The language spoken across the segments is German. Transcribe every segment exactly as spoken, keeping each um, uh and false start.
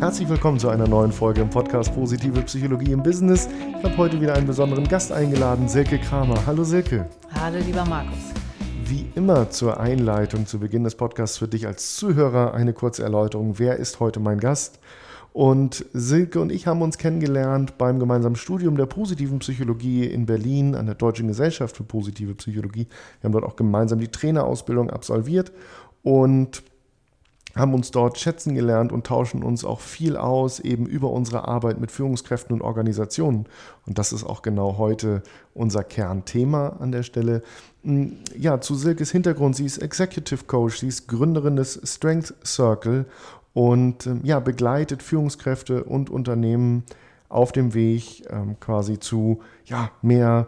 Herzlich willkommen zu einer neuen Folge im Podcast Positive Psychologie im Business. Ich habe heute wieder einen besonderen Gast eingeladen, Silke Kramer. Hallo Silke. Hallo lieber Markus. Wie immer zur Einleitung, zu Beginn des Podcasts für dich als Zuhörer eine kurze Erläuterung. Wer ist heute mein Gast? Und Silke und ich haben uns kennengelernt beim gemeinsamen Studium der positiven Psychologie in Berlin an der Deutschen Gesellschaft für positive Psychologie. Wir haben dort auch gemeinsam die Trainerausbildung absolviert und haben uns dort schätzen gelernt und tauschen uns auch viel aus, eben über unsere Arbeit mit Führungskräften und Organisationen. Und das ist auch genau heute unser Kernthema an der Stelle. Ja, zu Silkes Hintergrund, sie ist Executive Coach, sie ist Gründerin des Strength Circle und ja, begleitet Führungskräfte und Unternehmen auf dem Weg ähm, quasi zu ja, mehr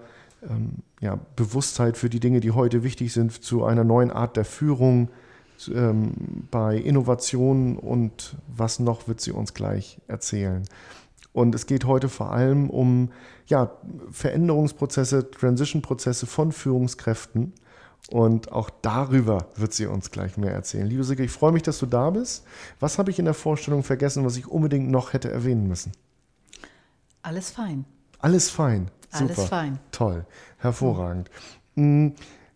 ähm, ja, Bewusstheit für die Dinge, die heute wichtig sind, zu einer neuen Art der Führung, bei Innovationen und was noch, wird sie uns gleich erzählen. Und es geht heute vor allem um ja, Veränderungsprozesse, Transition-Prozesse von Führungskräften. Und auch darüber wird sie uns gleich mehr erzählen. Liebe Silke, ich freue mich, dass du da bist. Was habe ich in der Vorstellung vergessen, was ich unbedingt noch hätte erwähnen müssen? Alles fein. Alles fein. Super. Alles fein. Toll. Hervorragend.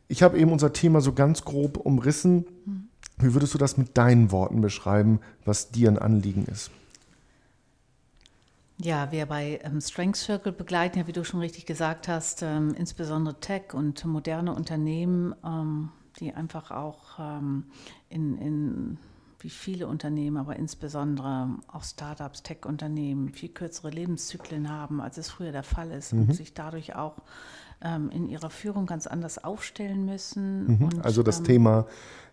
Ich habe eben unser Thema so ganz grob umrissen. Wie würdest du das mit deinen Worten beschreiben, was dir ein Anliegen ist? Ja, wir bei ähm, Strength Circle begleiten ja, wie du schon richtig gesagt hast, ähm, insbesondere Tech und moderne Unternehmen, ähm, die einfach auch ähm, in, in, wie viele Unternehmen, aber insbesondere auch Startups, Tech-Unternehmen, viel kürzere Lebenszyklen haben, als es früher der Fall ist, mhm. und sich dadurch auch ähm, in ihrer Führung ganz anders aufstellen müssen. Mhm. Und, also das ähm, Thema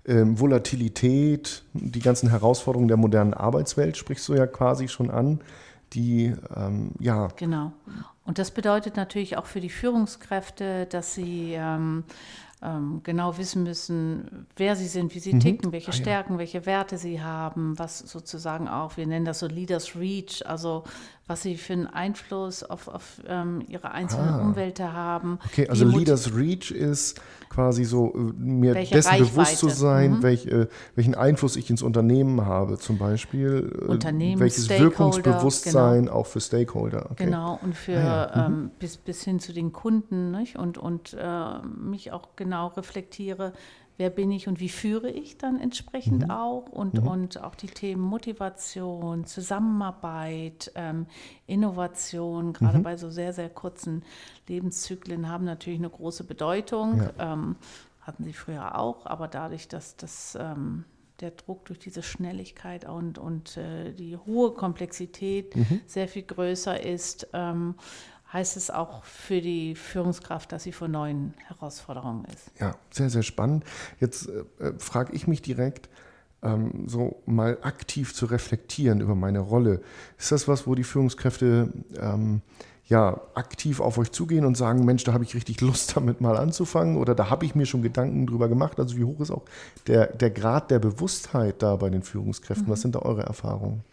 Ähm, Volatilität, die ganzen Herausforderungen der modernen Arbeitswelt sprichst du ja quasi schon an, die, ähm, ja. Genau. Und das bedeutet natürlich auch für die Führungskräfte, dass sie ähm, ähm, genau wissen müssen, wer sie sind, wie sie mhm. ticken, welche ah, Stärken, ja. welche Werte sie haben, was sozusagen auch, wir nennen das so Leaders Reach, also was sie für einen Einfluss auf, auf ähm, ihre einzelnen ah. Umwelte haben. Okay, also Mut- Leaders Reach ist quasi so, mir welche dessen Reichweite. Bewusst zu sein, mhm. welch, äh, welchen Einfluss ich ins Unternehmen habe zum Beispiel, Unternehmen, welches Wirkungsbewusstsein genau. auch für Stakeholder. Okay. Genau, und für ja. Ähm, bis, bis hin zu den Kunden, nicht? und, und äh, mich auch genau reflektiere, wer bin ich und wie führe ich dann entsprechend mhm. auch und, mhm. und auch die Themen Motivation, Zusammenarbeit, ähm, Innovation, gerade mhm. bei so sehr, sehr kurzen Lebenszyklen haben natürlich eine große Bedeutung, ja. ähm, hatten sie früher auch, aber dadurch, dass das ähm, der Druck durch diese Schnelligkeit und, und äh, die hohe Komplexität mhm. sehr viel größer ist, ähm, heißt es auch für die Führungskraft, dass sie vor neuen Herausforderungen ist. Ja, sehr, sehr spannend. Jetzt äh, frage ich mich direkt, ähm, so mal aktiv zu reflektieren über meine Rolle. Ist das was, wo die Führungskräfte ähm, ja, aktiv auf euch zugehen und sagen, Mensch, da habe ich richtig Lust, damit mal anzufangen, oder da habe ich mir schon Gedanken drüber gemacht? Also wie hoch ist auch der, der Grad der Bewusstheit da bei den Führungskräften? Mhm. Was sind da eure Erfahrungen?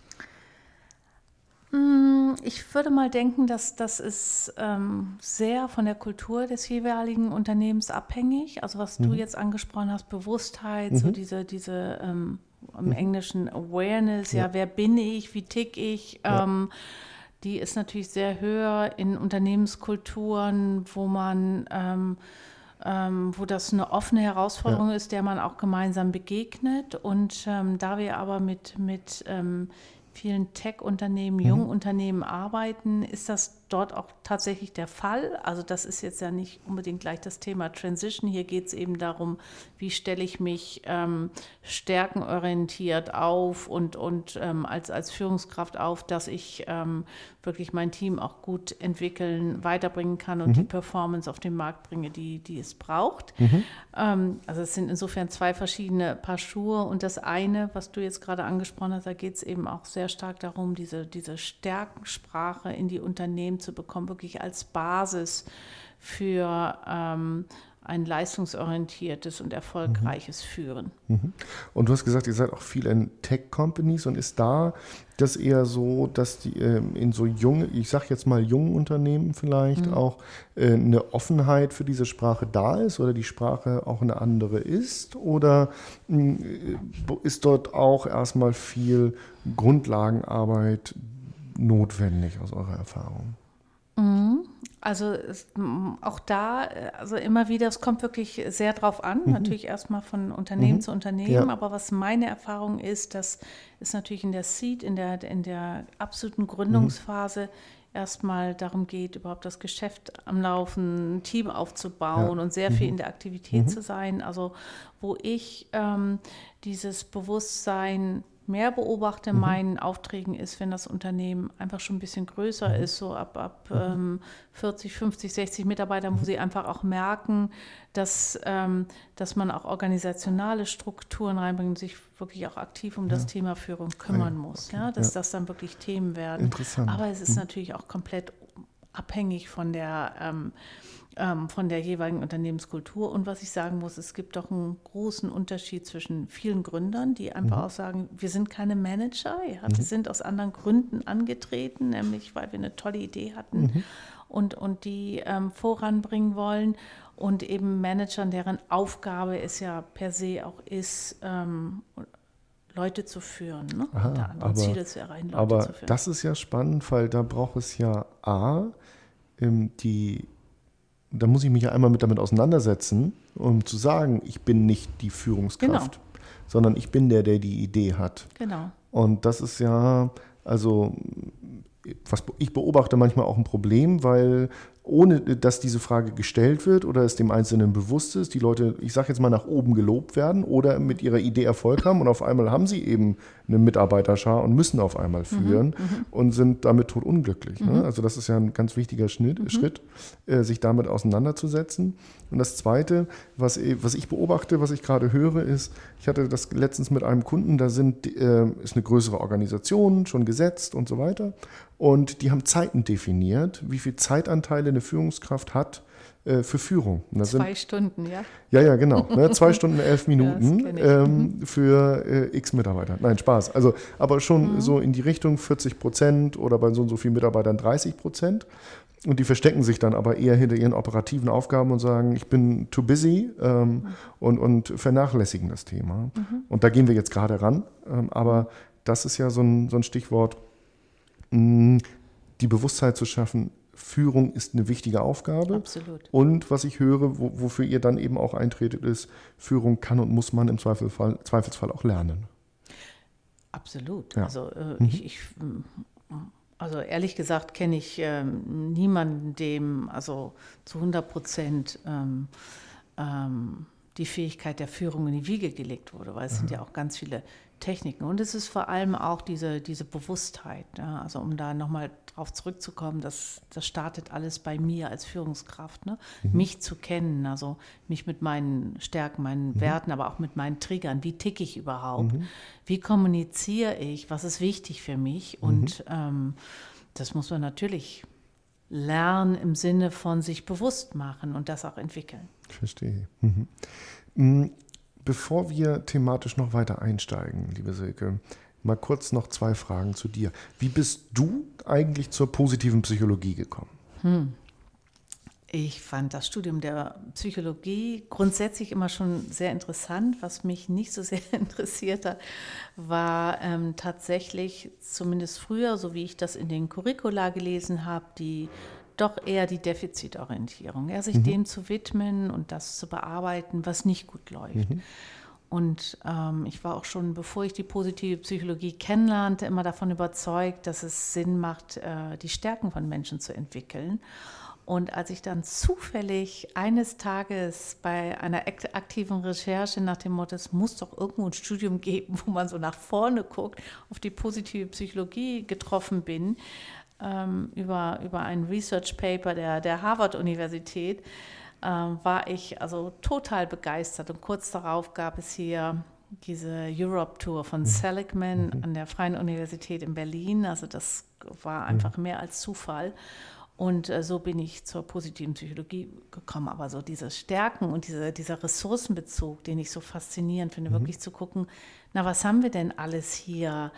Ich würde mal denken, dass das ist ähm, sehr von der Kultur des jeweiligen Unternehmens abhängig. Also was mhm. du jetzt angesprochen hast, Bewusstheit, mhm. so diese, diese ähm, im mhm. Englischen Awareness, ja. ja, wer bin ich, wie tick ich, ja. ähm, die ist natürlich sehr höher in Unternehmenskulturen, wo man, ähm, ähm, wo das eine offene Herausforderung ja. ist, der man auch gemeinsam begegnet. Und ähm, da wir aber mit, mit ähm, vielen Tech-Unternehmen, mhm. jungen Unternehmen arbeiten, ist das dort auch tatsächlich der Fall. Also das ist jetzt ja nicht unbedingt gleich das Thema Transition. Hier geht es eben darum, wie stelle ich mich ähm, stärkenorientiert auf und, und ähm, als, als Führungskraft auf, dass ich ähm, wirklich mein Team auch gut entwickeln, weiterbringen kann und mhm. die Performance auf den Markt bringe, die, die es braucht. Mhm. Ähm, also es sind insofern zwei verschiedene Paar Schuhe. Und das eine, was du jetzt gerade angesprochen hast, da geht es eben auch sehr stark darum, diese, diese Stärkensprache in die Unternehmen zu bekommen, wirklich als Basis für ähm, ein leistungsorientiertes und erfolgreiches mhm. Führen. Mhm. Und du hast gesagt, ihr seid auch viel in Tech-Companies, und ist da das eher so, dass die ähm, in so junge, ich sag jetzt mal jungen Unternehmen vielleicht mhm. auch äh, eine Offenheit für diese Sprache da ist oder die Sprache auch eine andere ist? Oder äh, ist dort auch erstmal viel Grundlagenarbeit notwendig aus eurer Erfahrung? Mhm. Also es, auch da, also immer wieder, es kommt wirklich sehr drauf an, mhm. natürlich erstmal von Unternehmen mhm. zu Unternehmen, ja. aber was meine Erfahrung ist, dass es natürlich in der Seed, in der, in der absoluten Gründungsphase mhm. erstmal darum geht, überhaupt das Geschäft am Laufen, ein Team aufzubauen ja. und sehr mhm. viel in der Aktivität mhm. zu sein. Also wo ich ähm, dieses Bewusstsein mehr beobachte in mhm. meinen Aufträgen ist, wenn das Unternehmen einfach schon ein bisschen größer mhm. ist, so ab, ab mhm. ähm, vierzig, fünfzig, sechzig Mitarbeitern, mhm. wo sie einfach auch merken, dass, ähm, dass man auch organisationale Strukturen reinbringt und sich wirklich auch aktiv um ja. das Thema Führung kümmern ja. muss, okay. ja, dass ja. das dann wirklich Themen werden. Interessant. Aber es ist mhm. natürlich auch komplett abhängig von der ähm, von der jeweiligen Unternehmenskultur. Und was ich sagen muss, es gibt doch einen großen Unterschied zwischen vielen Gründern, die einfach mhm. auch sagen, wir sind keine Manager, ja, mhm. wir sind aus anderen Gründen angetreten, nämlich weil wir eine tolle Idee hatten mhm. und, und die ähm, voranbringen wollen, und eben Managern, deren Aufgabe es ja per se auch ist, ähm, Leute zu führen, ne? Aha, unter anderem aber, Ziele zu erreichen, Leute aber zu führen. Das ist ja spannend, weil da braucht es ja A, die da muss ich mich ja einmal mit damit auseinandersetzen, um zu sagen, ich bin nicht die Führungskraft, genau. sondern ich bin der, der die Idee hat. Genau. Und das ist ja, also was ich beobachte, manchmal auch ein Problem, weil ohne, dass diese Frage gestellt wird oder es dem Einzelnen bewusst ist, die Leute, ich sage jetzt mal, nach oben gelobt werden oder mit ihrer Idee Erfolg haben, und auf einmal haben sie eben eine Mitarbeiterschar und müssen auf einmal führen mhm, und sind damit totunglücklich. Mhm. Ne? Also das ist ja ein ganz wichtiger Schnitt, mhm. Schritt, äh, sich damit auseinanderzusetzen. Und das Zweite, was, was ich beobachte, was ich gerade höre, ist, ich hatte das letztens mit einem Kunden, da sind, äh, ist eine größere Organisation, schon gesetzt und so weiter. Und die haben Zeiten definiert, wie viel Zeitanteile eine Führungskraft hat äh, für Führung. Zwei sind, Stunden, ja? Ja, ja, genau. Ne, zwei Stunden, elf Minuten ja, ähm, für äh, x Mitarbeiter. Nein, Spaß. Also, aber schon mhm. so in die Richtung vierzig Prozent oder bei so und so vielen Mitarbeitern dreißig Prozent. Und die verstecken sich dann aber eher hinter ihren operativen Aufgaben und sagen, ich bin too busy ähm, mhm. und, und vernachlässigen das Thema. Mhm. Und da gehen wir jetzt gerade ran. Ähm, aber das ist ja so ein, so ein Stichwort, mh, die Bewusstheit zu schaffen, Führung ist eine wichtige Aufgabe. Absolut. Und was ich höre, wo, wofür ihr dann eben auch eintretet, ist, Führung kann und muss man im Zweifelsfall, Zweifelsfall auch lernen. Absolut. Ja. Also, äh, mhm. ich, ich, also ehrlich gesagt kenne ich äh, niemanden, dem also zu hundert Prozent ähm, ähm, die Fähigkeit der Führung in die Wiege gelegt wurde, weil es mhm. sind ja auch ganz viele Techniken. Und es ist vor allem auch diese, diese Bewusstheit, ja? Also um da nochmal darauf zurückzukommen, das, das startet alles bei mir als Führungskraft, ne? Mhm. Mich zu kennen, also mich mit meinen Stärken, meinen mhm. Werten, aber auch mit meinen Triggern, wie ticke ich überhaupt, mhm. wie kommuniziere ich, was ist wichtig für mich mhm. und ähm, das muss man natürlich lernen im Sinne von sich bewusst machen und das auch entwickeln. Verstehe. Mhm. Mhm. Bevor wir thematisch noch weiter einsteigen, liebe Silke, mal kurz noch zwei Fragen zu dir. Wie bist du eigentlich zur positiven Psychologie gekommen? Hm. Ich fand das Studium der Psychologie grundsätzlich immer schon sehr interessant. Was mich nicht so sehr interessiert hat, war ähm, tatsächlich, zumindest früher, so wie ich das in den Curricula gelesen habe, die doch eher die Defizitorientierung, ja, sich mhm. dem zu widmen und das zu bearbeiten, was nicht gut läuft. Mhm. Und ähm, ich war auch schon, bevor ich die positive Psychologie kennenlernte, immer davon überzeugt, dass es Sinn macht, äh, die Stärken von Menschen zu entwickeln. Und als ich dann zufällig eines Tages bei einer aktiven Recherche nach dem Motto, es muss doch irgendwo ein Studium geben, wo man so nach vorne guckt, auf die positive Psychologie getroffen bin, Über, über ein Research Paper der, der Harvard-Universität äh, war ich also total begeistert. Und kurz darauf gab es hier diese Europe-Tour von Seligman an der Freien Universität in Berlin. Also das war einfach mehr als Zufall. Und so bin ich zur positiven Psychologie gekommen. Aber so diese Stärken und diese, dieser Ressourcenbezug, den ich so faszinierend finde, mhm. wirklich zu gucken, na, was haben wir denn alles hier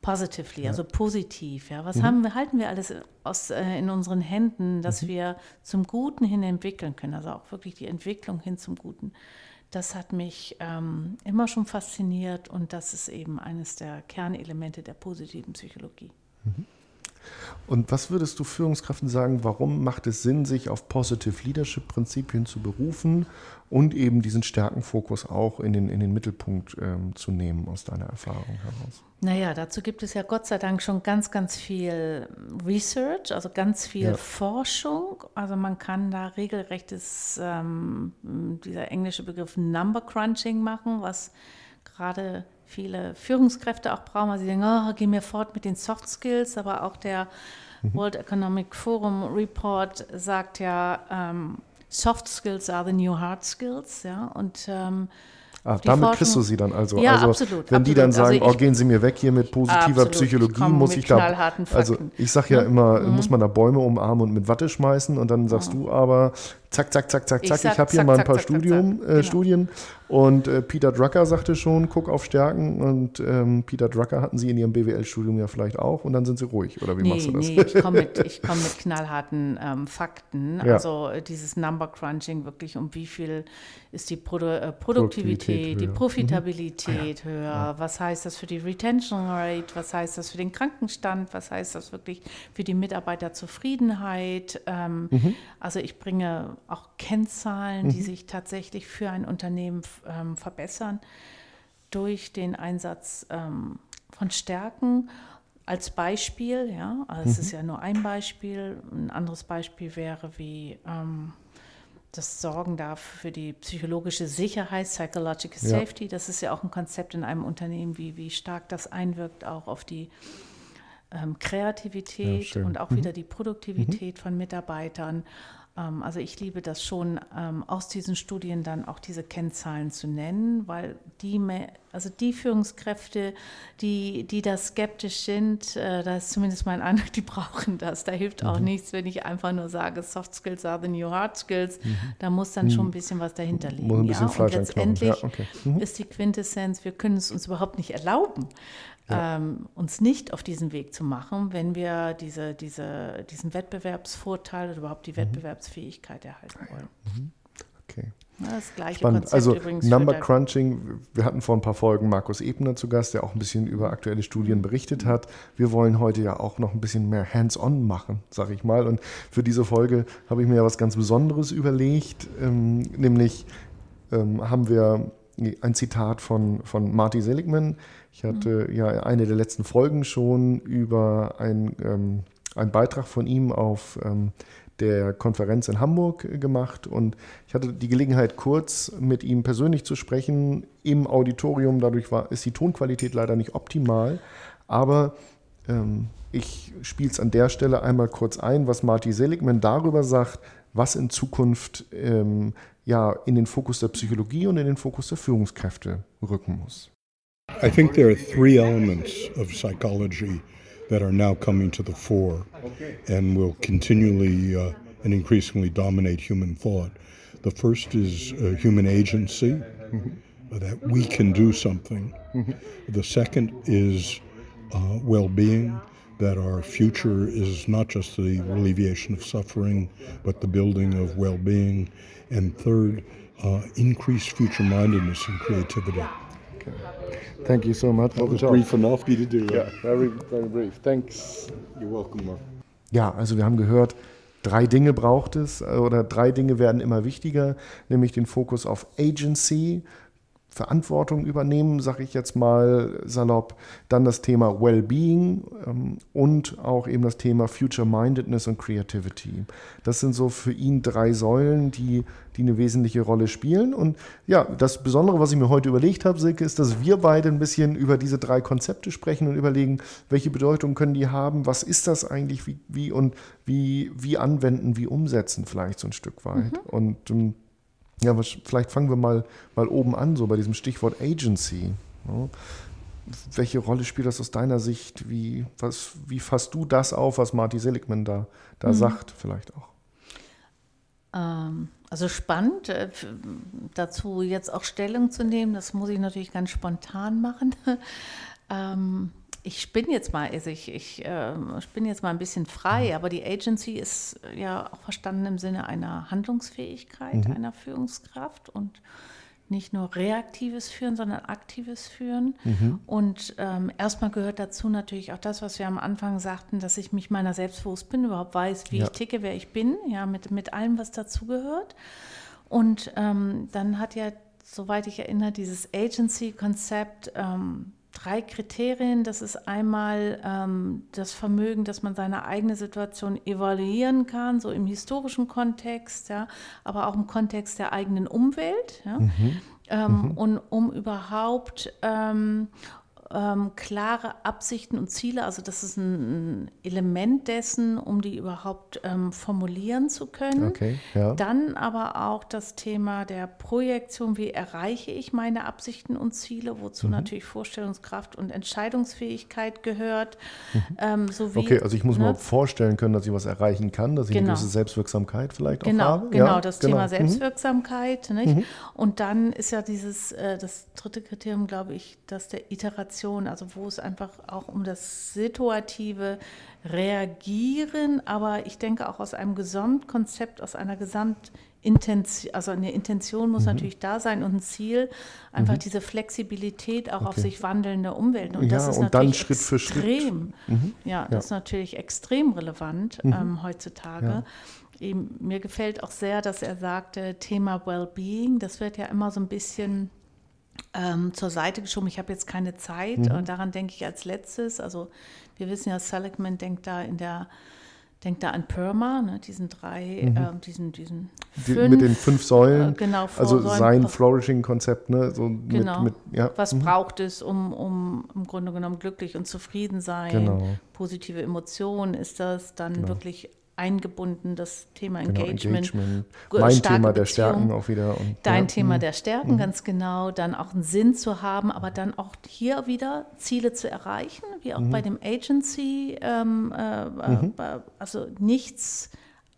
positively, ja. also positiv? Ja, was mhm. haben, halten wir alles aus, äh, in unseren Händen, dass mhm. wir zum Guten hin entwickeln können? Also auch wirklich die Entwicklung hin zum Guten. Das hat mich ähm, immer schon fasziniert und das ist eben eines der Kernelemente der positiven Psychologie. Mhm. Und was würdest du Führungskräften sagen, warum macht es Sinn, sich auf Positive Leadership-Prinzipien zu berufen und eben diesen Stärkenfokus auch in den, in den Mittelpunkt ähm, zu nehmen, aus deiner Erfahrung heraus? Naja, dazu gibt es ja Gott sei Dank schon ganz, ganz viel Research, also ganz viel ja. Forschung. Also man kann da regelrechtes, ähm, dieser englische Begriff Number Crunching machen, was gerade viele Führungskräfte auch brauchen, weil sie denken, oh, geh mir fort mit den Soft Skills, aber auch der mhm. World Economic Forum Report sagt ja, ähm, Soft Skills are the new Hard Skills, ja, und ähm, Ach, damit Forschung, kriegst du sie dann also. Ja, also absolut. Wenn absolut. die dann sagen, also ich, oh, gehen Sie mir weg hier mit positiver absolut, Psychologie, ich muss ich da. Also ich sage ja immer, mhm. muss man da Bäume umarmen und mit Watte schmeißen und dann sagst mhm. du aber, zack, zack, zack, zack, ich zack, ich habe hier zack, mal ein paar zack, Studium, zack, zack. Äh, genau. Studien und äh, Peter Drucker sagte schon, guck auf Stärken und ähm, Peter Drucker hatten sie in ihrem B W L-Studium ja vielleicht auch und dann sind sie ruhig, oder wie nee, machst du das? Nee, ich komme mit, ich komm mit knallharten ähm, Fakten, ja. also äh, dieses Number Crunching wirklich, um wie viel ist die Produ- äh, Produktivität, Produktivität die Profitabilität mhm. höher, ja. was heißt das für die Retention Rate, was heißt das für den Krankenstand, was heißt das wirklich für die Mitarbeiterzufriedenheit, ähm, mhm. also ich bringe auch Kennzahlen, die mhm. sich tatsächlich für ein Unternehmen ähm, verbessern durch den Einsatz ähm, von Stärken als Beispiel. Ja, also mhm. es ist ja nur ein Beispiel. Ein anderes Beispiel wäre wie ähm, das Sorgen dafür für die psychologische Sicherheit, Psychological Safety. Ja. Das ist ja auch ein Konzept in einem Unternehmen, wie, wie stark das einwirkt auch auf die ähm, Kreativität ja, und auch mhm. wieder die Produktivität mhm. von Mitarbeitern. Also ich liebe das schon, aus diesen Studien dann auch diese Kennzahlen zu nennen, weil die, also die Führungskräfte, die, die da skeptisch sind, da ist zumindest mein Eindruck, die brauchen das. Da hilft auch mhm. nichts, wenn ich einfach nur sage, Soft Skills are the new Hard Skills. Mhm. Da muss dann mhm. schon ein bisschen was dahinter liegen. Ein bisschen ja? Fleisch Und letztendlich ja, okay. mhm. ist die Quintessenz, wir können es uns überhaupt nicht erlauben, Ja. Ähm, uns nicht auf diesen Weg zu machen, wenn wir diese, diese, diesen Wettbewerbsvorteil oder überhaupt die mhm. Wettbewerbsfähigkeit erhalten wollen. Mhm. Okay. Ja, das gleiche Spannend. Konzept also, übrigens. Also Number Crunching, wir hatten vor ein paar Folgen Markus Ebner zu Gast, der auch ein bisschen über aktuelle Studien berichtet hat. Wir wollen heute ja auch noch ein bisschen mehr hands-on machen, sag ich mal. Und für diese Folge habe ich mir ja was ganz Besonderes überlegt, ähm, nämlich ähm, haben wir ein Zitat von, von Marty Seligman. Ich hatte mhm. ja eine der letzten Folgen schon über ein, ähm, einen Beitrag von ihm auf ähm, der Konferenz in Hamburg gemacht und ich hatte die Gelegenheit, kurz mit ihm persönlich zu sprechen im Auditorium. Dadurch war, ist die Tonqualität leider nicht optimal, aber ähm, ich spiele es an der Stelle einmal kurz ein, was Marty Seligman darüber sagt, was in Zukunft ähm, ja, in den Fokus der Psychologie und in den Fokus der Führungskräfte rücken muss. I think there are three elements of psychology that are now coming to the fore and will continually uh, and increasingly dominate human thought. The first is uh, human agency, mm-hmm. that we can do something. Mm-hmm. The second is uh, well-being, that our future is not just the alleviation of suffering, but the building of well-being. And third, uh, increased future-mindedness and creativity. Okay. Thank you so much. That was brief enough for you to do. Yeah, very, very brief. Thanks. You're welcome, Mark. Ja, also wir haben gehört, drei Dinge braucht es oder drei Dinge werden immer wichtiger, nämlich den Fokus auf Agency, Verantwortung übernehmen, sage ich jetzt mal salopp, dann das Thema Wellbeing ähm, und auch eben das Thema Future-Mindedness und Creativity. Das sind so für ihn drei Säulen, die, die eine wesentliche Rolle spielen. Und ja, das Besondere, was ich mir heute überlegt habe, Silke, ist, dass wir beide ein bisschen über diese drei Konzepte sprechen und überlegen, welche Bedeutung können die haben, was ist das eigentlich, wie, wie und wie, wie anwenden, wie umsetzen vielleicht so ein Stück weit. Mhm. Und ähm, ja, vielleicht fangen wir mal, mal oben an, so bei diesem Stichwort Agency. welche Rolle spielt das aus deiner Sicht? Wie, was, wie fasst du das auf, was Marty Seligman da, da mhm. sagt vielleicht auch? Also spannend, dazu jetzt auch Stellung zu nehmen, das muss ich natürlich ganz spontan machen. Ich bin jetzt mal, also ich, ich, ich bin jetzt mal ein bisschen frei, aber die Agency ist ja auch verstanden im Sinne einer Handlungsfähigkeit, mhm. einer Führungskraft und nicht nur reaktives Führen, sondern aktives Führen. Mhm. Und ähm, erstmal gehört dazu natürlich auch das, was wir am Anfang sagten, dass ich mich meiner selbst bewusst bin, überhaupt weiß, wie ja. ich ticke, wer ich bin, ja, mit, mit allem, was dazugehört. Und ähm, dann hat ja, soweit ich erinnere, dieses Agency-Konzept ähm, drei Kriterien. Das ist einmal ähm, das Vermögen, dass man seine eigene Situation evaluieren kann, so im historischen Kontext, ja, aber auch im Kontext der eigenen Umwelt. Ja. Mhm. Ähm, mhm. Und um überhaupt ähm, ähm, klare Absichten und Ziele, also das ist ein Element dessen, um die überhaupt ähm, formulieren zu können. Okay, ja. Dann aber auch das Thema der Projektion, wie erreiche ich meine Absichten und Ziele, wozu mhm. natürlich Vorstellungskraft und Entscheidungsfähigkeit gehört. Mhm. Ähm, sowie, okay, also ich muss ne, mir vorstellen können, dass ich was erreichen kann, dass ich genau. eine gewisse Selbstwirksamkeit vielleicht genau, auch habe. Genau, ja, das genau. Thema Selbstwirksamkeit. Mhm. Nicht? Mhm. Und dann ist ja dieses, äh, das dritte Kriterium, glaube ich, dass der Iteration, also wo es einfach auch um das situative Reagieren, aber ich denke auch aus einem Gesamtkonzept, aus einer Gesamtintention, also eine Intention muss mhm. natürlich da sein und ein Ziel, einfach mhm. diese Flexibilität auch okay. auf sich wandelnde Umwelten. Und ja, das ist und natürlich dann Schritt extrem, für Schritt. Mhm. Ja, das ja. ist natürlich extrem relevant mhm. ähm, heutzutage. Ja. Eben, mir gefällt auch sehr, dass er sagte, Thema Wellbeing, das wird ja immer so ein bisschen Ähm, zur Seite geschoben, ich habe jetzt keine Zeit mhm. und daran denke ich als letztes, also wir wissen ja, Seligman denkt da in der, denkt da an PERMA, ne, diesen drei, mhm. äh, diesen, diesen fünf, die, mit den fünf Säulen, äh, genau, also Säulen, sein Flourishing-Konzept, ne, so genau, mit, mit, ja. was mhm. braucht es, um, um im Grunde genommen glücklich und zufrieden sein, genau. positive Emotionen ist das, dann genau. wirklich eingebunden, das Thema Engagement. Genau, Engagement. Mein Thema der Beziehung, Stärken auch wieder. Und, dein ja, Thema mh. der Stärken, mhm. ganz genau. Dann auch einen Sinn zu haben, aber dann auch hier wieder Ziele zu erreichen, wie auch mhm. bei dem Agency. Ähm, äh, mhm. Also nichts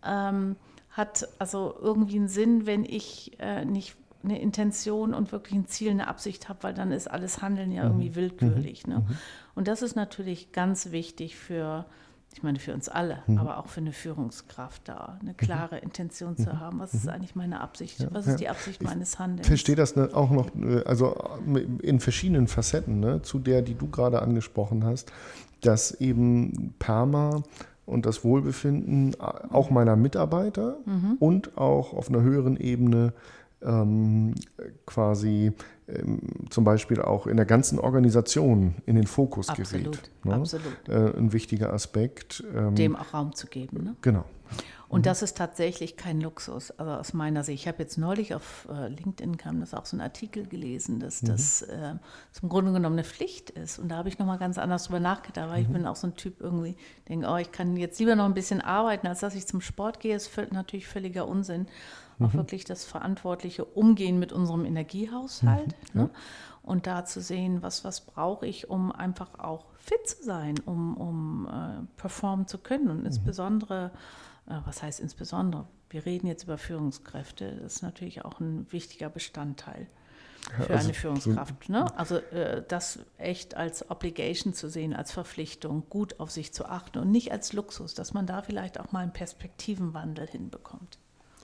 ähm, hat also irgendwie einen Sinn, wenn ich äh, nicht eine Intention und wirklich ein Ziel, eine Absicht habe, weil dann ist alles Handeln ja irgendwie mhm. willkürlich. Mhm. Ne? Und das ist natürlich ganz wichtig für Ich meine, für uns alle, mhm. aber auch für eine Führungskraft da, eine klare mhm. Intention zu mhm. haben. Was ist eigentlich meine Absicht? Ja, was ist ja. die Absicht meines Handelns? Ich verstehe das auch noch, also in verschiedenen Facetten, ne, zu der, die du gerade angesprochen hast, dass eben PERMA und das Wohlbefinden auch meiner Mitarbeiter mhm. und auch auf einer höheren Ebene ähm, quasi ähm, zum Beispiel auch in der ganzen Organisation in den Fokus absolut, gerät. Ne? Absolut. Äh, ein wichtiger Aspekt. Ähm, Dem auch Raum zu geben. Ne? Genau. Und mhm. das ist tatsächlich kein Luxus. Also aus meiner Sicht, ich habe jetzt neulich auf äh, LinkedIn kam das auch so ein Artikel gelesen, dass mhm. das äh, zum Grunde genommen eine Pflicht ist. Und da habe ich nochmal ganz anders drüber nachgedacht, weil mhm. ich bin auch so ein Typ irgendwie, denke, oh, ich kann jetzt lieber noch ein bisschen arbeiten, als dass ich zum Sport gehe. Das ist natürlich völliger Unsinn. Auch wirklich das verantwortliche Umgehen mit unserem Energiehaushalt, mhm, ne? Ja. Und da zu sehen, was, was brauche ich, um einfach auch fit zu sein, um, um äh, performen zu können. Und insbesondere, äh, was heißt insbesondere? Wir reden jetzt über Führungskräfte, das ist natürlich auch ein wichtiger Bestandteil für also, eine Führungskraft. Ne? Also äh, das echt als Obligation zu sehen, als Verpflichtung, gut auf sich zu achten und nicht als Luxus, dass man da vielleicht auch mal einen Perspektivenwandel hinbekommt.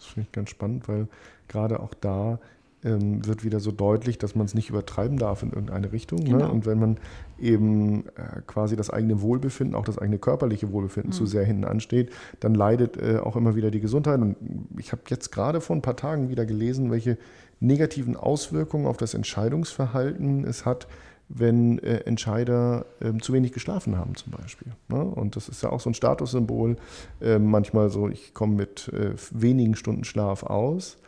Das finde ich ganz spannend, weil gerade auch da ähm, wird wieder so deutlich, dass man es nicht übertreiben darf in irgendeine Richtung. Genau. Ne? Und wenn man eben äh, quasi das eigene Wohlbefinden, auch das eigene körperliche Wohlbefinden mhm. zu sehr hinten ansteht, dann leidet äh, auch immer wieder die Gesundheit. Und ich habe jetzt gerade vor ein paar Tagen wieder gelesen, welche negativen Auswirkungen auf das Entscheidungsverhalten es hat, wenn äh, Entscheider äh, zu wenig geschlafen haben zum Beispiel. Ne? Und das ist ja auch so ein Statussymbol. Äh, manchmal so, ich komme mit äh, wenigen Stunden Schlaf aus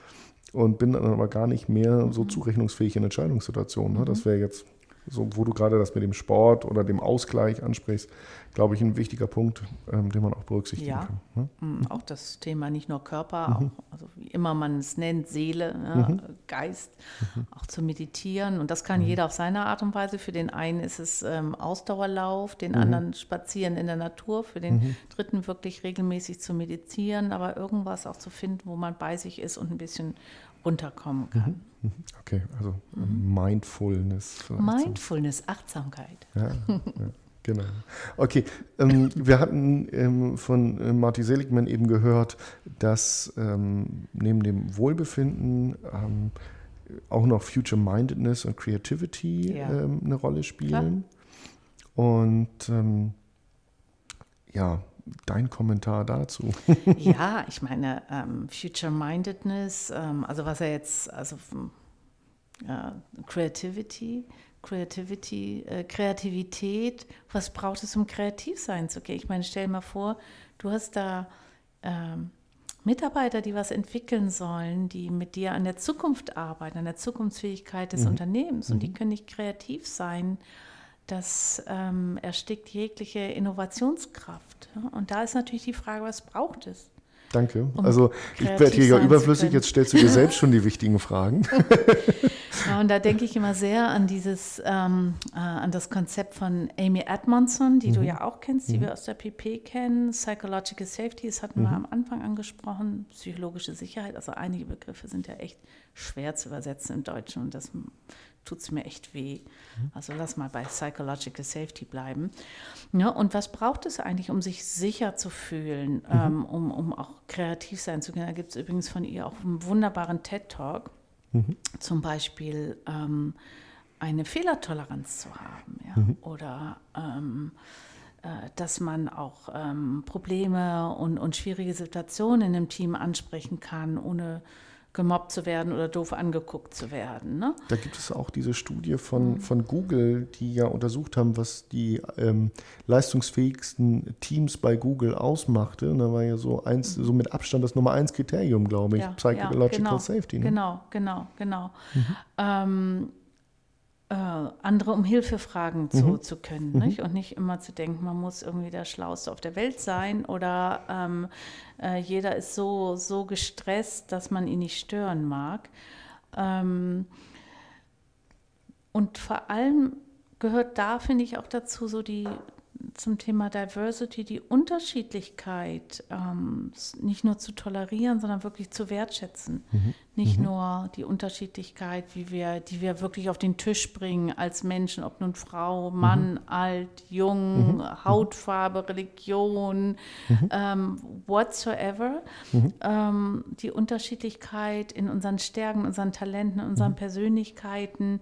und bin dann aber gar nicht mehr so zurechnungsfähig in Entscheidungssituationen. Ne? Das wäre jetzt so, wo du gerade das mit dem Sport oder dem Ausgleich ansprichst, glaube ich, ein wichtiger Punkt, ähm, den man auch berücksichtigen ja. kann. Ne? Mhm. Auch das Thema nicht nur Körper, mhm. auch, also wie immer man es nennt, Seele, ne? mhm. Geist, mhm. auch zu meditieren. Und das kann mhm. jeder auf seine Art und Weise. Für den einen ist es ähm, Ausdauerlauf, den mhm. anderen Spazieren in der Natur, für den mhm. dritten wirklich regelmäßig zu meditieren, aber irgendwas auch zu finden, wo man bei sich ist und ein bisschen runterkommen kann. Mhm. Okay, also mhm. Mindfulness. Mindfulness, so. Achtsamkeit. Ja, ja. Genau. Okay, ähm, wir hatten ähm, von äh, Marty Seligman eben gehört, dass ähm, neben dem Wohlbefinden ähm, auch noch Future-Mindedness und Creativity ja. ähm, eine Rolle spielen. Klar. Und ähm, ja, dein Kommentar dazu. Ja, ich meine, ähm, Future-Mindedness, ähm, also was er jetzt, also äh, Creativity, Creativity, äh, Kreativität, was braucht es, um kreativ sein zu gehen? Ich meine, stell dir mal vor, du hast da ähm, Mitarbeiter, die was entwickeln sollen, die mit dir an der Zukunft arbeiten, an der Zukunftsfähigkeit des mhm. Unternehmens und mhm. die können nicht kreativ sein. Das ähm, erstickt jegliche Innovationskraft. Ja? Und da ist natürlich die Frage, was braucht es? Danke. Um also ich werde hier ja überflüssig, jetzt stellst du dir selbst schon die wichtigen Fragen. Ja, und da denke ich immer sehr an dieses, ähm, äh, an das Konzept von Amy Edmondson, die mhm. du ja auch kennst, die mhm. wir aus der P P kennen. Psychological Safety, das hatten mhm. wir am Anfang angesprochen. Psychologische Sicherheit, also einige Begriffe sind ja echt schwer zu übersetzen im Deutschen und das tut es mir echt weh. Also lass mal bei Psychological Safety bleiben. Ja, und was braucht es eigentlich, um sich sicher zu fühlen, mhm. ähm, um, um auch kreativ sein zu können? Da gibt es übrigens von ihr auch einen wunderbaren TED-Talk, mhm. zum Beispiel ähm, eine Fehlertoleranz zu haben. Ja? Mhm. Oder ähm, äh, dass man auch ähm, Probleme und, und schwierige Situationen in einem Team ansprechen kann, ohne gemobbt zu werden oder doof angeguckt zu werden. Ne? Da gibt es auch diese Studie von, von Google, die ja untersucht haben, was die ähm, leistungsfähigsten Teams bei Google ausmachte. Und da war ja so, eins, so mit Abstand das Nummer eins Kriterium, glaube ich, ja, Psychological ja, genau, Safety. Ne? Genau, genau, genau. Mhm. Ähm, äh, andere um Hilfe fragen zu, mhm. zu können, mhm. nicht? Und nicht immer zu denken, man muss irgendwie der Schlauste auf der Welt sein oder ähm, äh, jeder ist so, so gestresst, dass man ihn nicht stören mag. Ähm, und vor allem gehört da, finde ich, auch dazu so die zum Thema Diversity, die Unterschiedlichkeit ähm, nicht nur zu tolerieren, sondern wirklich zu wertschätzen. Mhm. Nicht mhm. nur die Unterschiedlichkeit, wie wir, die wir wirklich auf den Tisch bringen als Menschen, ob nun Frau, Mann, mhm. alt, jung, mhm. Hautfarbe, Religion, mhm. ähm, whatsoever. Mhm. Ähm, die Unterschiedlichkeit in unseren Stärken, unseren Talenten, unseren mhm. Persönlichkeiten,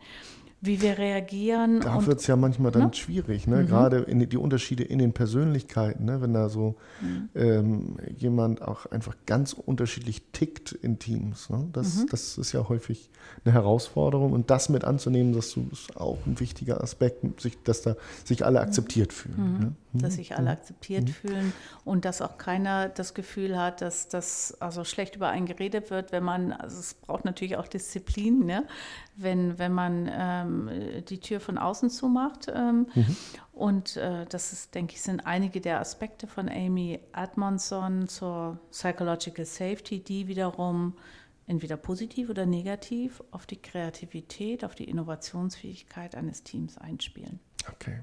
wie wir reagieren. Da wird es ja manchmal dann ne? schwierig, ne? Mhm. Gerade in die Unterschiede in den Persönlichkeiten, ne? Wenn da so mhm. ähm, jemand auch einfach ganz unterschiedlich tickt in Teams. Ne? Das, mhm. das ist ja häufig eine Herausforderung und das mit anzunehmen, das ist auch ein wichtiger Aspekt, sich, dass da sich alle akzeptiert mhm. fühlen. Mhm. Ne? Mhm. Dass sich alle akzeptiert mhm. fühlen und dass auch keiner das Gefühl hat, dass das also schlecht über einen geredet wird, wenn man, also es braucht natürlich auch Disziplin, ne? wenn, wenn man ähm, die Tür von außen zumacht. Ähm, mhm. Und äh, das ist, denke ich, sind einige der Aspekte von Amy Edmondson zur Psychological Safety, die wiederum entweder positiv oder negativ auf die Kreativität, auf die Innovationsfähigkeit eines Teams einspielen. Okay,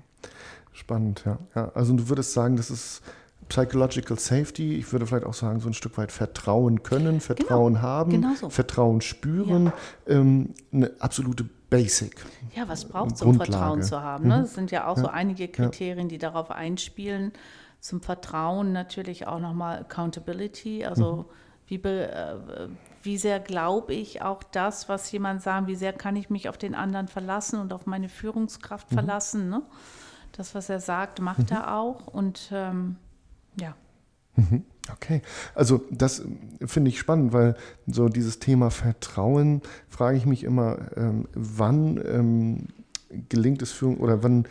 spannend, ja. ja also du würdest sagen, das ist Psychological Safety, ich würde vielleicht auch sagen, so ein Stück weit Vertrauen können, Vertrauen genau, haben, genau so. Vertrauen spüren, ja. ähm, eine absolute Basic. Ja, was braucht es, um Vertrauen zu haben? Ne? Das sind ja auch ja. so einige Kriterien, die darauf einspielen. Zum Vertrauen natürlich auch nochmal Accountability. Also mhm. wie, be, wie sehr glaube ich auch das, was jemand sagt, wie sehr kann ich mich auf den anderen verlassen und auf meine Führungskraft mhm. verlassen. Ne? Das, was er sagt, macht mhm. er auch. Und ähm, ja. Mhm. Okay, also das finde ich spannend, weil so dieses Thema Vertrauen, frage ich mich immer, ähm, wann ähm, gelingt es Führung oder wann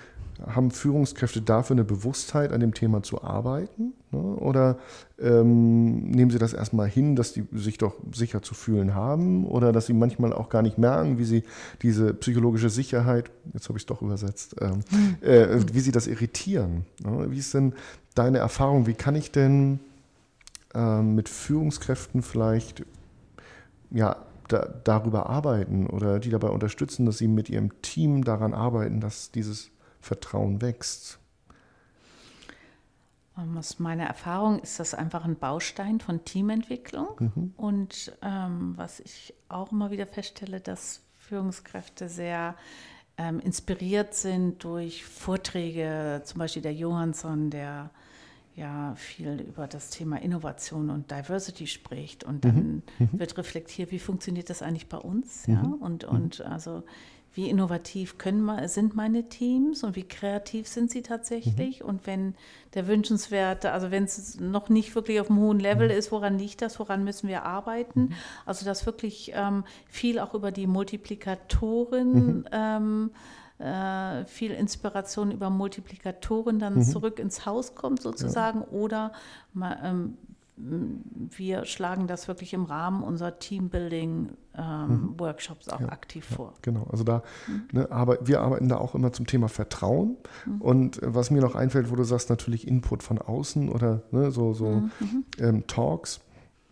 haben Führungskräfte dafür eine Bewusstheit, an dem Thema zu arbeiten? Oder ähm, nehmen Sie das erstmal hin, dass die sich doch sicher zu fühlen haben oder dass sie manchmal auch gar nicht merken, wie sie diese psychologische Sicherheit, jetzt habe ich es doch übersetzt, ähm, äh, wie sie das irritieren. Ne? Wie ist denn deine Erfahrung? Wie kann ich denn ähm, mit Führungskräften vielleicht ja, da, darüber arbeiten oder die dabei unterstützen, dass sie mit ihrem Team daran arbeiten, dass dieses Vertrauen wächst? Aus meiner Erfahrung ist das einfach ein Baustein von Teamentwicklung. Mhm. Und ähm, was ich auch immer wieder feststelle, dass Führungskräfte sehr ähm, inspiriert sind durch Vorträge, zum Beispiel der Johansson, der ja viel über das Thema Innovation und Diversity spricht. Und dann mhm. wird reflektiert, wie funktioniert das eigentlich bei uns? Mhm. Ja? Und, und also wie innovativ können, sind meine Teams und wie kreativ sind sie tatsächlich? Mhm. Und wenn der wünschenswerte, also wenn es noch nicht wirklich auf einem hohen Level mhm. ist, woran liegt das? Woran müssen wir arbeiten? Mhm. Also dass wirklich ähm, viel auch über die Multiplikatoren, mhm. ähm, äh, viel Inspiration über Multiplikatoren dann mhm. zurück ins Haus kommt sozusagen. Ja. Oder ähm, wir schlagen das wirklich im Rahmen unserer Teambuilding-Workshops ähm, mhm. auch ja, aktiv ja, vor. Genau, also da, mhm. ne, aber wir arbeiten da auch immer zum Thema Vertrauen. Mhm. Und was mir noch einfällt, wo du sagst, natürlich Input von außen oder ne, so, so mhm. ähm, Talks,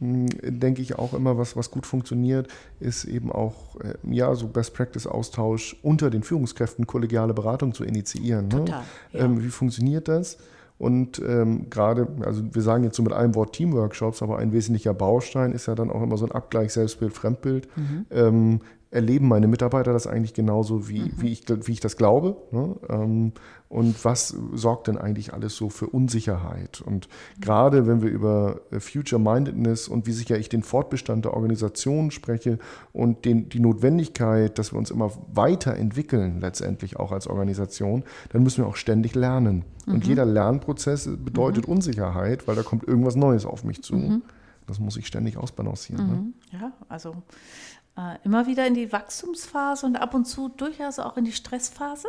mh, denke ich auch immer, was, was gut funktioniert, ist eben auch, äh, ja, so Best-Practice-Austausch unter den Führungskräften, kollegiale Beratung zu initiieren. Total, ne? ja. ähm, wie funktioniert das? Und ähm, gerade, also wir sagen jetzt so mit einem Wort Teamworkshops, aber ein wesentlicher Baustein ist ja dann auch immer so ein Abgleich Selbstbild, Fremdbild. Mhm. Ähm, erleben meine Mitarbeiter das eigentlich genauso, wie, mhm. wie, ich, wie ich das glaube? Ne? Ähm, und was sorgt denn eigentlich alles so für Unsicherheit? Und mhm. gerade wenn wir über Future-Mindedness und wie sicher ich den Fortbestand der Organisation spreche und den, die Notwendigkeit, dass wir uns immer weiterentwickeln, letztendlich auch als Organisation, dann müssen wir auch ständig lernen. Und mhm. jeder Lernprozess bedeutet mhm. Unsicherheit, weil da kommt irgendwas Neues auf mich zu. Mhm. Das muss ich ständig ausbalancieren. Mhm. Ne? Ja, also äh, immer wieder in die Wachstumsphase und ab und zu durchaus auch in die Stressphase.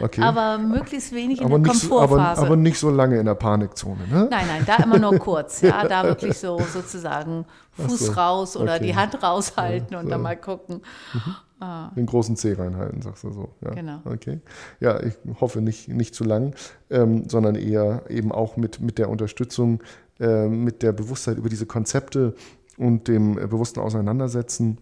Okay. Aber möglichst wenig aber in der Komfortphase. So, aber, aber nicht so lange in der Panikzone. Ne? Nein, nein, da immer nur kurz. Ja, da wirklich so sozusagen Fuß so. raus oder okay. die Hand raushalten ja, so. und dann mal gucken. Mhm. Den großen Zeh reinhalten, sagst du so. Ja. Genau. Okay. Ja, ich hoffe nicht, nicht zu lang, ähm, sondern eher eben auch mit, mit der Unterstützung, äh, mit der Bewusstheit über diese Konzepte und dem äh, bewussten Auseinandersetzen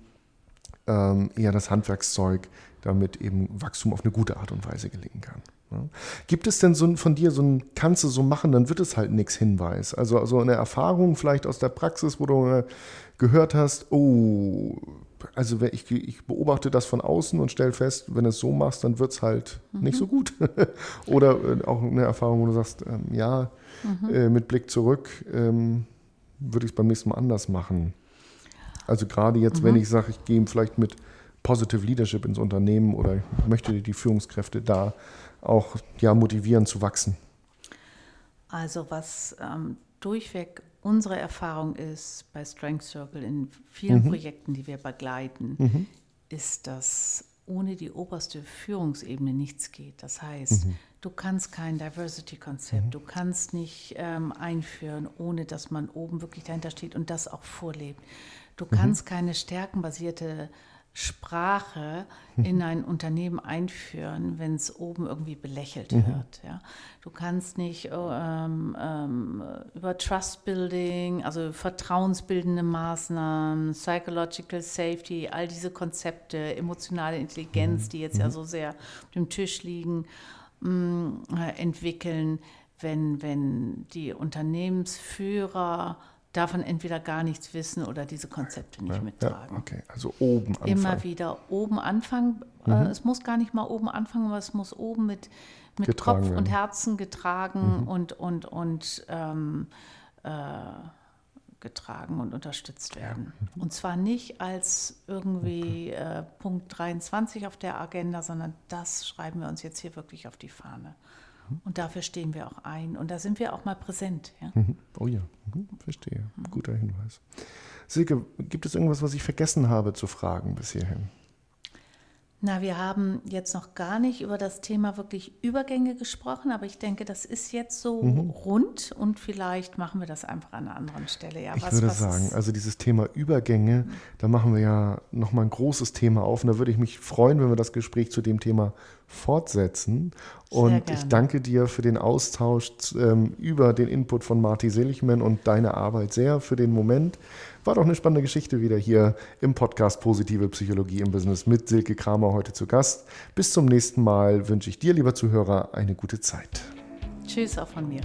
ähm, eher das Handwerkszeug, damit eben Wachstum auf eine gute Art und Weise gelingen kann. Ja. Gibt es denn so ein, von dir so ein, kannst du so machen, dann wird es halt nichts Hinweis. Also, also eine Erfahrung vielleicht aus der Praxis, wo du äh, gehört hast, oh, also ich, ich beobachte das von außen und stelle fest, wenn du es so machst, dann wird es halt mhm. nicht so gut. Oder äh, auch eine Erfahrung, wo du sagst, ähm, ja, mhm. äh, mit Blick zurück ähm, würde ich es beim nächsten Mal anders machen. Also gerade jetzt, mhm. wenn ich sage, ich gehe vielleicht mit Positive Leadership ins Unternehmen oder ich möchte die Führungskräfte da auch ja, motivieren zu wachsen. Also was ähm, durchweg unsere Erfahrung ist bei Strength Circle in vielen mhm. Projekten, die wir begleiten, mhm. ist, dass ohne die oberste Führungsebene nichts geht. Das heißt, mhm. du kannst kein Diversity-Konzept, mhm. du kannst nicht ähm, einführen, ohne dass man oben wirklich dahinter steht und das auch vorlebt. Du mhm. kannst keine stärkenbasierte Sprache in ein Unternehmen einführen, wenn es oben irgendwie belächelt mhm. wird. Ja? Du kannst nicht ähm, ähm, über Trust Building, also vertrauensbildende Maßnahmen, Psychological Safety, all diese Konzepte, emotionale Intelligenz, die jetzt mhm. ja so sehr auf dem Tisch liegen, mh, entwickeln, wenn, wenn die Unternehmensführer davon entweder gar nichts wissen oder diese Konzepte nicht ja, mittragen. Ja, okay, also oben anfangen. Immer wieder oben anfangen. Mhm. Es muss gar nicht mal oben anfangen, aber es muss oben mit, mit Kopf werden. Und Herzen getragen mhm. und, und, und ähm, äh, getragen und unterstützt werden. Ja. Mhm. Und zwar nicht als irgendwie okay. äh, Punkt dreiundzwanzig auf der Agenda, sondern das schreiben wir uns jetzt hier wirklich auf die Fahne. Und dafür stehen wir auch ein. Und da sind wir auch mal präsent. Ja? Oh ja, verstehe. Guter Hinweis. Silke, gibt es irgendwas, was ich vergessen habe zu fragen bis hierhin? Na, wir haben jetzt noch gar nicht über das Thema wirklich Übergänge gesprochen, aber ich denke, das ist jetzt so mhm. rund und vielleicht machen wir das einfach an einer anderen Stelle. Ja, ich was, würde was sagen, also dieses Thema Übergänge, mhm. da machen wir ja nochmal ein großes Thema auf und da würde ich mich freuen, wenn wir das Gespräch zu dem Thema fortsetzen. Und ich danke dir für den Austausch ähm, über den Input von Marty Seligman und deine Arbeit sehr für den Moment. War doch eine spannende Geschichte wieder hier im Podcast Positive Psychologie im Business mit Silke Kramer heute zu Gast. Bis zum nächsten Mal wünsche ich dir, lieber Zuhörer, eine gute Zeit. Tschüss auch von mir.